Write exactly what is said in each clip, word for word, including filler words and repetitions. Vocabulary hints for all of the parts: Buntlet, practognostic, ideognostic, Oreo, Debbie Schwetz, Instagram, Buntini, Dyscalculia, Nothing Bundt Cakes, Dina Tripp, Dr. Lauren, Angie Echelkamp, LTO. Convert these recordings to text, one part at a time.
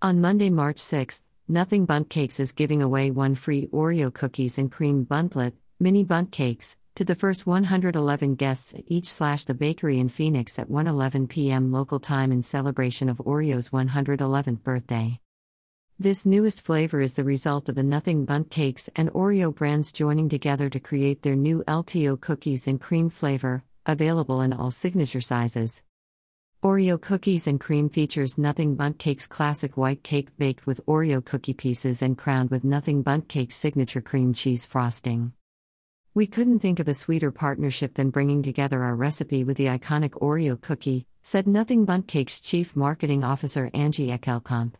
On Monday, March sixth, Nothing Bundt Cakes is giving away one free Oreo cookies and cream Buntlet, mini Bundt Cakes, to the first one hundred eleven guests at each slash the bakery in Phoenix at one eleven p m local time in celebration of Oreo's one hundred eleventh birthday. This newest flavor is the result of the Nothing Bundt Cakes and Oreo brands joining together to create their new L T O cookies and cream flavor, available in all signature sizes. Oreo Cookies and Cream features Nothing Bundt Cakes classic white cake baked with Oreo cookie pieces and crowned with Nothing Bundt Cakes signature cream cheese frosting. We couldn't think of a sweeter partnership than bringing together our recipe with the iconic Oreo cookie, said Nothing Bundt Cakes Chief Marketing Officer Angie Echelkamp.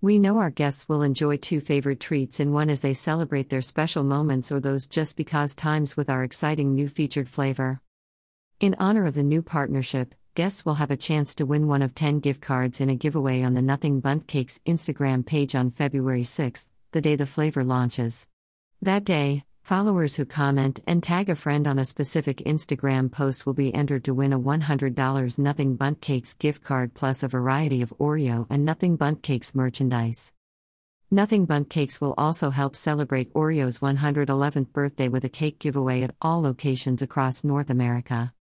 We know our guests will enjoy two favorite treats in one as they celebrate their special moments or those just because times with our exciting new featured flavor. In honor of the new partnership, guests will have a chance to win one of ten gift cards in a giveaway on the Nothing Bundt Cakes Instagram page on February sixth, the day the flavor launches. That day, followers who comment and tag a friend on a specific Instagram post will be entered to win a one hundred dollars Nothing Bundt Cakes gift card plus a variety of Oreo and Nothing Bundt Cakes merchandise. Nothing Bundt Cakes will also help celebrate Oreo's one hundred eleventh birthday with a cake giveaway at all locations across North America.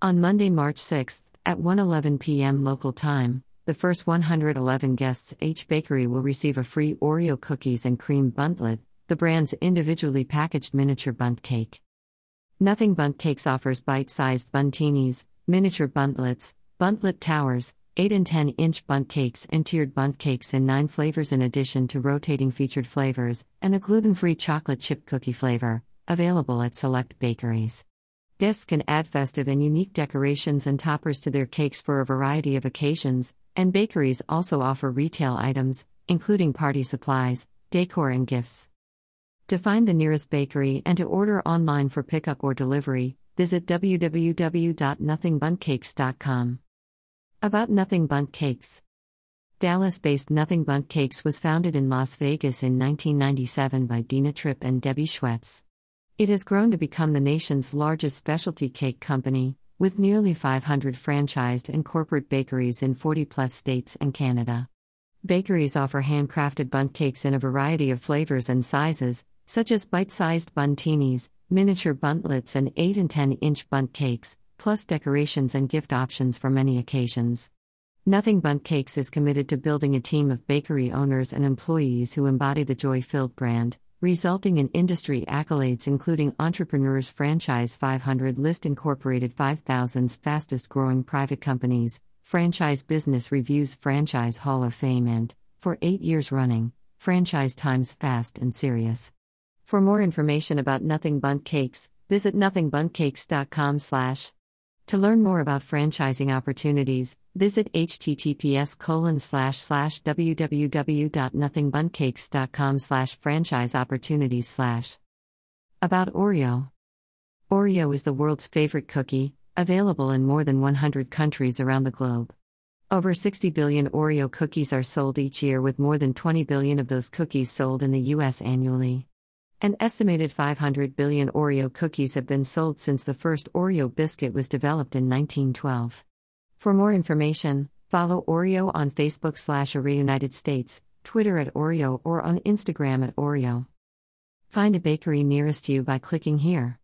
On Monday, March sixth, at one eleven p m local time, the first one hundred eleven guests at each bakery will receive a free Oreo cookies and cream Buntlet, the brand's individually packaged miniature Bundt cake. Nothing Bundt Cakes offers bite-sized buntinis, miniature buntlets, buntlet towers, eight and ten inch Bundt Cakes and tiered Bundt Cakes in nine flavors in addition to rotating featured flavors, and a gluten-free chocolate chip cookie flavor, available at select bakeries. Guests can add festive and unique decorations and toppers to their cakes for a variety of occasions, and bakeries also offer retail items, including party supplies, decor and gifts. To find the nearest bakery and to order online for pickup or delivery, visit w w w dot nothing bundt cakes dot com. About Nothing Bundt Cakes. Dallas-based Nothing Bundt Cakes was founded in Las Vegas in nineteen ninety-seven by Dina Tripp and Debbie Schwetz. It has grown to become the nation's largest specialty cake company, with nearly five hundred franchised and corporate bakeries in forty-plus states and Canada. Bakeries offer handcrafted Bundt Cakes in a variety of flavors and sizes, such as bite-sized buntinis, miniature buntlets and eight and ten inch Bundt Cakes, plus decorations and gift options for many occasions. Nothing Bundt Cakes is committed to building a team of bakery owners and employees who embody the joy-filled brand, resulting in industry accolades including Entrepreneurs Franchise five hundred list, Incorporated five thousand's fastest growing private companies, Franchise Business Review's Franchise Hall of Fame and, for eight years running, Franchise Times Fast and Serious. For more information about Nothing Bundt Cakes, visit nothing bundt cakes dot com slash. To learn more about franchising opportunities, visit h t t p s colon slash slash w w w dot nothing bundt cakes dot com slash franchise opportunities slash. About Oreo. Oreo is the world's favorite cookie, available in more than one hundred countries around the globe. Over sixty billion Oreo cookies are sold each year, with more than twenty billion of those cookies sold in the U S annually. An estimated five hundred billion Oreo cookies have been sold since the first Oreo biscuit was developed in nineteen twelve. For more information, follow Oreo on Facebook slash Oreo United States, Twitter at Oreo or on Instagram at Oreo. Find a bakery nearest you by clicking here.